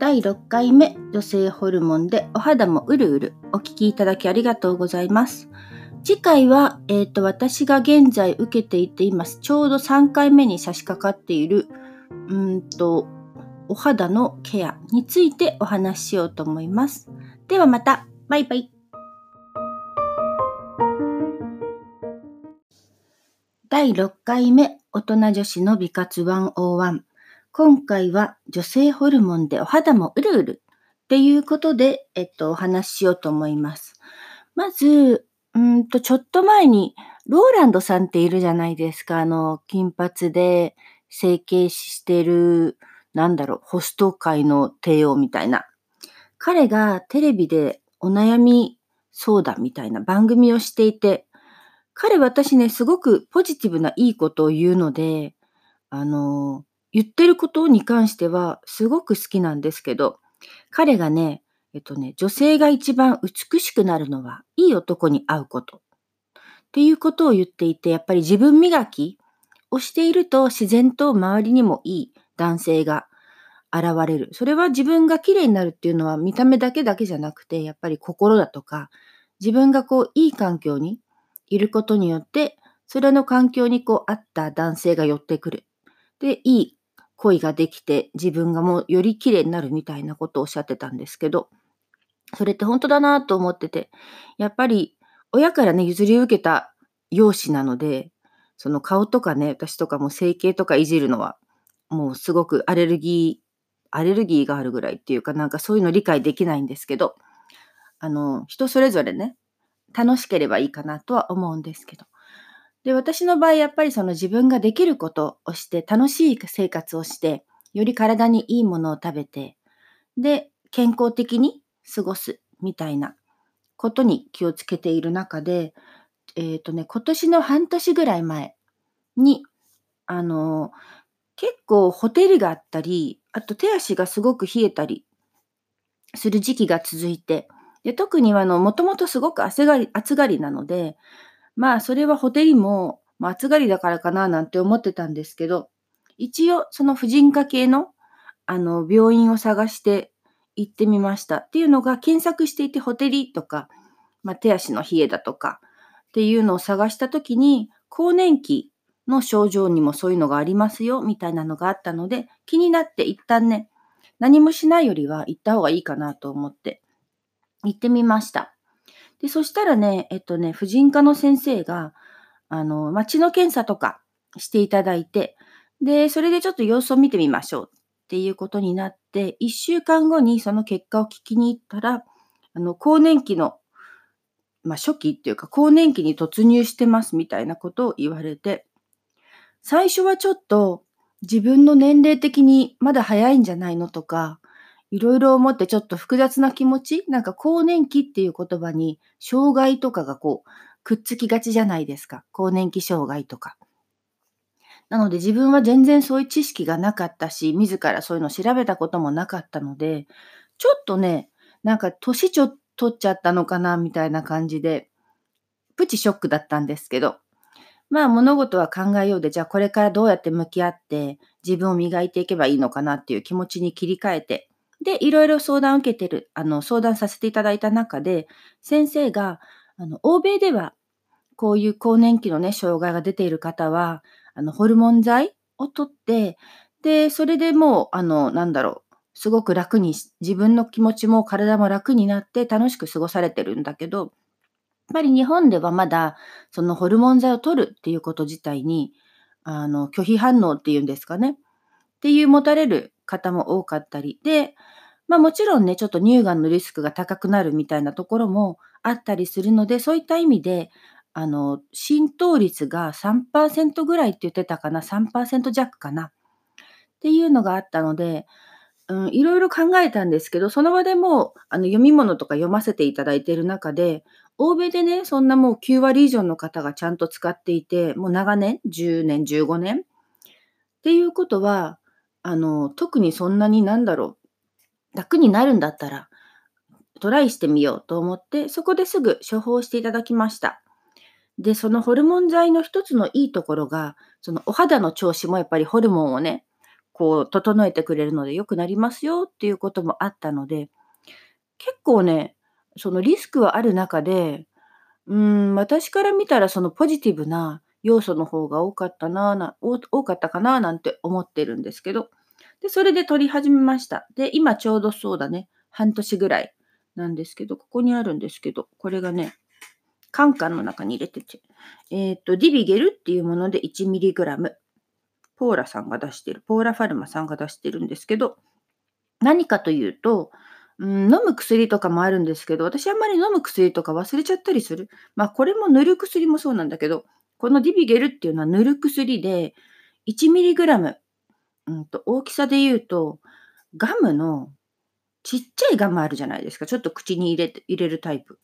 第6回目女性ホルモンでお肌もうるうるお聞きいただきありがとうございます。次回は、私が現在受けていて今ちょうど3回目に差し掛かっているお肌のケアについてお話ししようと思います。ではまた。バイバイ。第6回目大人女子の美活101。今回は女性ホルモンでお肌もうるうるっていうことで、お話ししようと思います。まず、ちょっと前にローランドさんっているじゃないですか。金髪で整形してる、ホスト界の帝王みたいな。彼がテレビでお悩み相談みたいな番組をしていて、彼私ね、すごくポジティブないいことを言うので、言ってることに関してはすごく好きなんですけど、彼がね、女性が一番美しくなるのはいい男に会うことっていうことを言っていて、やっぱり自分磨きをしていると自然と周りにもいい男性が現れる。それは自分が綺麗になるっていうのは見た目だけじゃなくて、やっぱり心だとか、自分がいい環境にいることによって、それの環境に合った男性が寄ってくる。で、いい恋ができて、自分がもうより綺麗になるみたいなことをおっしゃってたんですけど、それって本当だなと思ってて、やっぱり親からね、譲り受けた容姿なので、その顔とかね、私とかも整形とかいじるのは、もうすごくアレルギーがあるぐらいっていうか、そういうの理解できないんですけど、人それぞれね、楽しければいいかなとは思うんですけど。で、私の場合、やっぱり自分ができることをして、楽しい生活をして、より体にいいものを食べて、で、健康的に過ごすみたいなことに気をつけている中で、今年の半年ぐらい前に、結構ホテルがあったり、あと手足がすごく冷えたりする時期が続いて、で特にもともとすごく暑がりなので、まあそれはホテルも、暑がりだからかななんて思ってたんですけど、一応その婦人科系の、病院を探して行ってみました。っていうのが検索していて、ホテルとか、手足の冷えだとかっていうのを探したときに、更年期の症状にもそういうのがありますよみたいなのがあったので、気になって一旦ね、何もしないよりは行った方がいいかなと思って行ってみました。で、そしたらね、婦人科の先生が血の検査とかしていただいて、でそれでちょっと様子を見てみましょうっていうことになって、1週間後にその結果を聞きに行ったら、更年期の、初期っていうか更年期に突入してますみたいなことを言われて。最初はちょっと自分の年齢的にまだ早いんじゃないのとか、いろいろ思って、ちょっと複雑な気持ち、更年期っていう言葉に障害とかがくっつきがちじゃないですか。更年期障害とか。なので自分は全然そういう知識がなかったし、自らそういうのを調べたこともなかったので、ちょっとね、年取っちゃったのかなみたいな感じで、プチショックだったんですけど、物事は考えようで、じゃあこれからどうやって向き合って自分を磨いていけばいいのかなっていう気持ちに切り替えて、で、いろいろ相談を受けてる、相談させていただいた中で、先生が、欧米ではこういう更年期のね、障害が出ている方は、ホルモン剤を取って、で、それでもう、すごく楽に、自分の気持ちも体も楽になって楽しく過ごされてるんだけど、やっぱり日本ではまだそのホルモン剤を取るっていうこと自体に拒否反応っていうんですかねっていう持たれる方も多かったりで、もちろんね、ちょっと乳がんのリスクが高くなるみたいなところもあったりするので、そういった意味で浸透率が 3% ぐらいって言ってたかな、 3% 弱かなっていうのがあったので、いろいろ考えたんですけど、その場でも読み物とか読ませていただいている中で、欧米でね、そんなもう9割以上の方がちゃんと使っていて、もう長年、10年、15年っていうことは、特にそんなに楽になるんだったらトライしてみようと思って、そこですぐ処方していただきました。で、そのホルモン剤の一つのいいところが、そのお肌の調子もやっぱりホルモンをね、こう整えてくれるので良くなりますよっていうこともあったので、結構ね、そのリスクはある中で、私から見たらそのポジティブな要素の方が多かったかななんて思ってるんですけど、で、それで取り始めました。で、今ちょうどそうだね、半年ぐらいなんですけど、ここにあるんですけど、これがね、カンカンの中に入れてて、ディビゲルっていうもので 1mg、ポーラファルマさんが出してるんですけど、何かというと、飲む薬とかもあるんですけど、私あんまり飲む薬とか忘れちゃったりする。まあこれも塗る薬もそうなんだけど、このディビゲルっていうのは塗る薬で 1mg、大きさで言うとガムのちっちゃいガムあるじゃないですか。ちょっと口に入れるタイプ。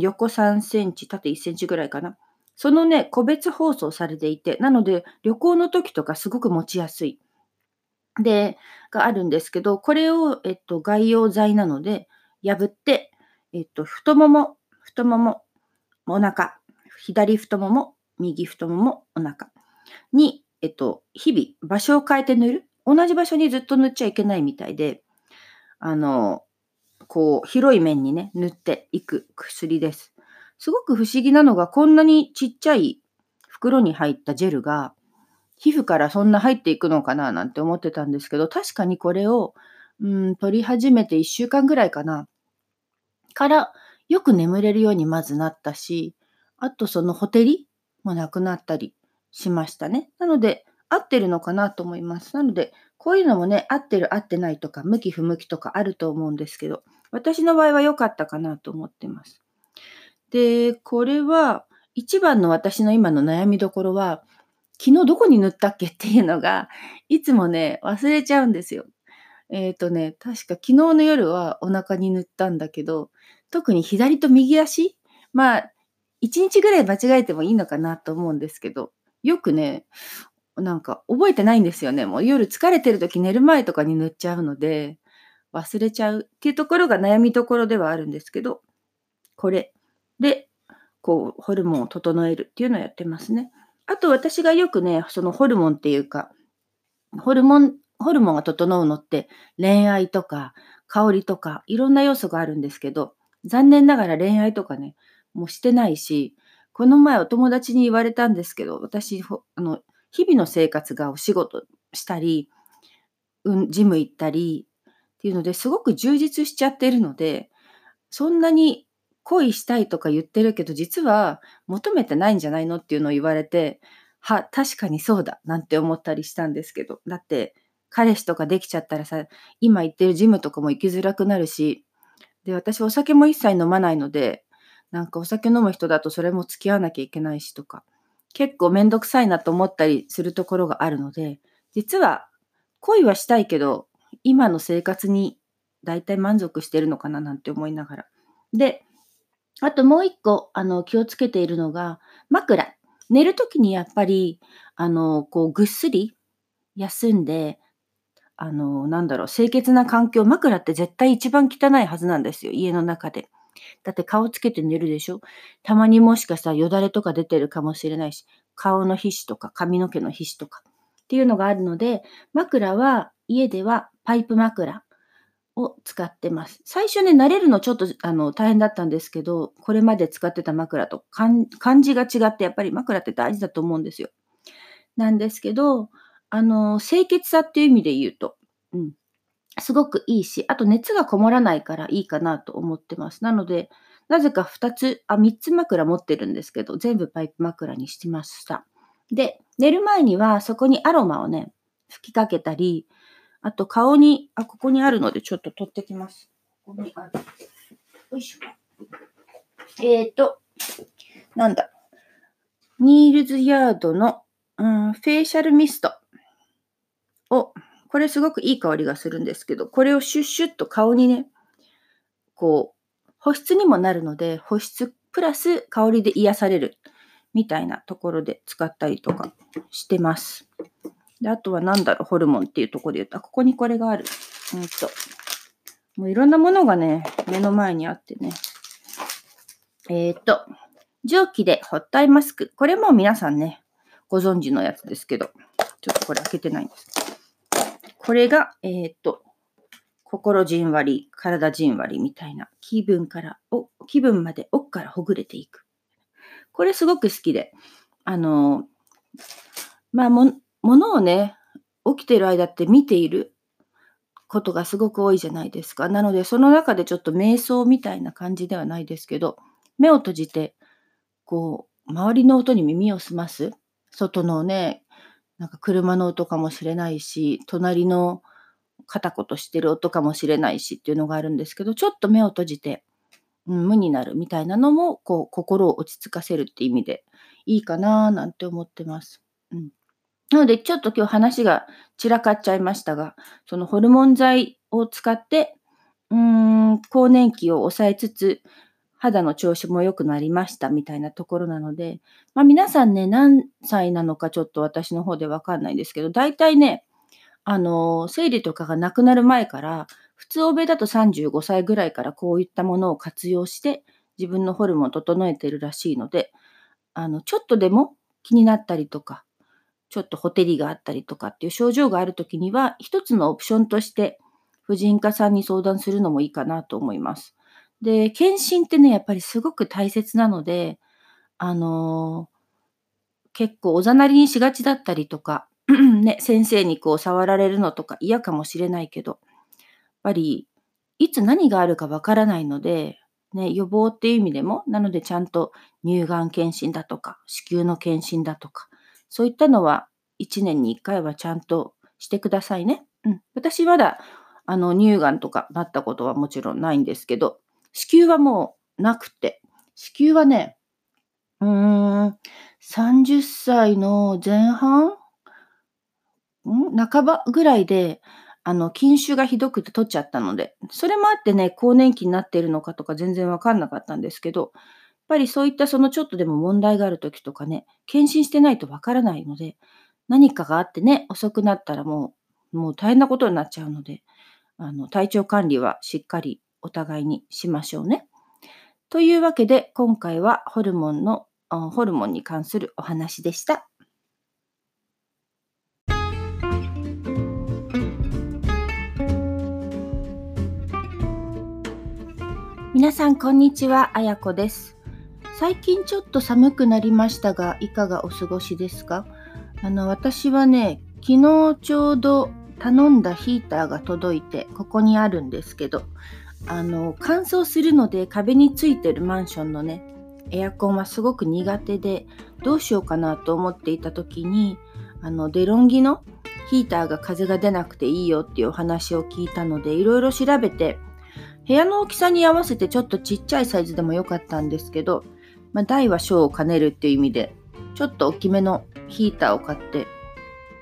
横3センチ、縦1センチぐらいかな。そのね、個別包装されていて、なので旅行の時とかすごく持ちやすい。で、があるんですけど、これを、外用剤なので、破って、太もも、お腹、左太もも、右太もも、お腹に、日々、場所を変えて塗る。同じ場所にずっと塗っちゃいけないみたいで、こう、広い面にね、塗っていく薬です。すごく不思議なのが、こんなにちっちゃい袋に入ったジェルが、皮膚からそんな入っていくのかななんて思ってたんですけど、確かにこれを、取り始めて1週間ぐらいかな。から、よく眠れるようにまずなったし、あとそのほてりもなくなったりしましたね。なので、合ってるのかなと思います。なので、こういうのもね、合ってる合ってないとか、向き不向きとかあると思うんですけど、私の場合は良かったかなと思ってます。で、これは、一番の私の今の悩みどころは、昨日どこに塗ったっけっていうのが、いつもね、忘れちゃうんですよ。確か昨日の夜はお腹に塗ったんだけど、特に左と右足、まあ、1日ぐらい間違えてもいいのかなと思うんですけど、よくね、なんか覚えてないんですよね。もう夜疲れてる時、寝る前とかに塗っちゃうので、忘れちゃうっていうところが悩みどころではあるんですけど、これで、こう、ホルモンを整えるっていうのをやってますね。あと私がよくね、そのホルモンっていうか、ホルモンが整うのって恋愛とか香りとかいろんな要素があるんですけど、残念ながら恋愛とかね、もうしてないし、この前お友達に言われたんですけど、私、日々の生活がお仕事したり、ジム行ったりっていうのですごく充実しちゃってるので、そんなに恋したいとか言ってるけど、実は求めてないんじゃないのっていうのを言われて、は、確かにそうだなんて思ったりしたんですけど、だって彼氏とかできちゃったらさ、今行ってるジムとかも行きづらくなるし、で、私お酒も一切飲まないので、なんかお酒飲む人だとそれも付き合わなきゃいけないしとか、結構めんどくさいなと思ったりするところがあるので、実は恋はしたいけど、今の生活に大体満足してるのかななんて思いながら。で、あともう一個、気をつけているのが、枕。寝るときにやっぱり、こう、ぐっすり休んで、清潔な環境、枕って絶対一番汚いはずなんですよ、家の中で。だって顔つけて寝るでしょ。たまにもしかしたらよだれとか出てるかもしれないし、顔の皮脂とか髪の毛の皮脂とかっていうのがあるので、枕は家ではパイプ枕を使ってます。最初ね、慣れるのちょっと大変だったんですけど、これまで使ってた枕と感じが違って、やっぱり枕って大事だと思うんですよ。なんですけど、清潔さっていう意味で言うと、すごくいいし、あと熱がこもらないからいいかなと思ってます。なので、なぜか3つ枕持ってるんですけど、全部パイプ枕にしてました。で、寝る前にはそこにアロマをね、吹きかけたり、あと顔に、ここにあるのでちょっと取ってきます。ここにある。よいしょ。ニールズヤードの、フェイシャルミストを、これすごくいい香りがするんですけど、これをシュッシュッと顔にね、こう、保湿にもなるので、保湿プラス香りで癒されるみたいなところで使ったりとかしてます。で、あとはホルモンっていうところで言うと、ここにこれがある。もういろんなものがね、目の前にあってね。蒸気でホットアイマスク。これも皆さんね、ご存知のやつですけど、ちょっとこれ開けてないんですけど。これが、心じんわり、体じんわりみたいな、気分まで奥からほぐれていく。これすごく好きで、物をね、起きている間って見ていることがすごく多いじゃないですか。なので、その中でちょっと瞑想みたいな感じではないですけど、目を閉じて、こう、周りの音に耳を澄ます。外のね、なんか車の音かもしれないし、隣の片言してる音かもしれないしっていうのがあるんですけど、ちょっと目を閉じて、無になるみたいなのも、こう、心を落ち着かせるって意味でいいかななんて思ってます。なので、ちょっと今日話が散らかっちゃいましたが、そのホルモン剤を使って、更年期を抑えつつ、肌の調子も良くなりましたみたいなところなので、皆さんね、何歳なのかちょっと私の方でわかんないですけど、大体ね、生理とかがなくなる前から、普通欧米だと35歳ぐらいからこういったものを活用して、自分のホルモンを整えてるらしいので、ちょっとでも気になったりとか、ちょっとほてりがあったりとかっていう症状があるときには、一つのオプションとして、婦人科さんに相談するのもいいかなと思います。で、検診ってね、やっぱりすごく大切なので、結構おざなりにしがちだったりとか、ね、先生にこう触られるのとか嫌かもしれないけど、やっぱりいつ何があるかわからないので、ね、予防っていう意味でも、なのでちゃんと乳がん検診だとか、子宮の検診だとか、そういったのは1年に1回はちゃんとしてくださいね。私まだ乳がんとかなったことはもちろんないんですけど、子宮はもうなくて、子宮はね、30歳の前半半ばぐらいで、筋腫がひどくて取っちゃったので、それもあってね、更年期になっているのかとか全然わかんなかったんですけど、やっぱりそういったそのちょっとでも問題があるときとかね、検診してないとわからないので、何かがあってね、遅くなったらもう大変なことになっちゃうので、体調管理はしっかりお互いにしましょうね。というわけで、今回はホルモンに関するお話でした。皆さん、こんにちは。あやこです。最近ちょっと寒くなりましたが、いかがお過ごしですか？私はね、昨日ちょうど頼んだヒーターが届いて、ここにあるんですけど、乾燥するので壁についてるマンションのね、エアコンはすごく苦手で、どうしようかなと思っていた時に、デロンギのヒーターが風が出なくていいよっていうお話を聞いたので、いろいろ調べて、部屋の大きさに合わせてちょっとちっちゃいサイズでもよかったんですけど、大は小を兼ねるっていう意味でちょっと大きめのヒーターを買って、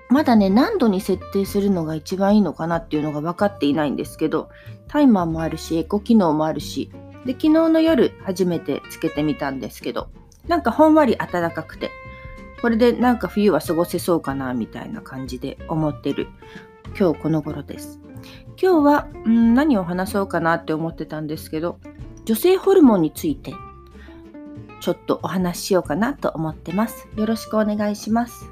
まだね、何度に設定するのが一番いいのかなっていうのが分かっていないんですけど、タイマーもあるしエコ機能もあるしで、昨日の夜初めてつけてみたんですけど、なんかほんわり暖かくて、これでなんか冬は過ごせそうかなみたいな感じで思ってる今日この頃です。今日は何を話そうかなって思ってたんですけど、女性ホルモンについてちょっとお話ししようかなと思ってます。よろしくお願いします。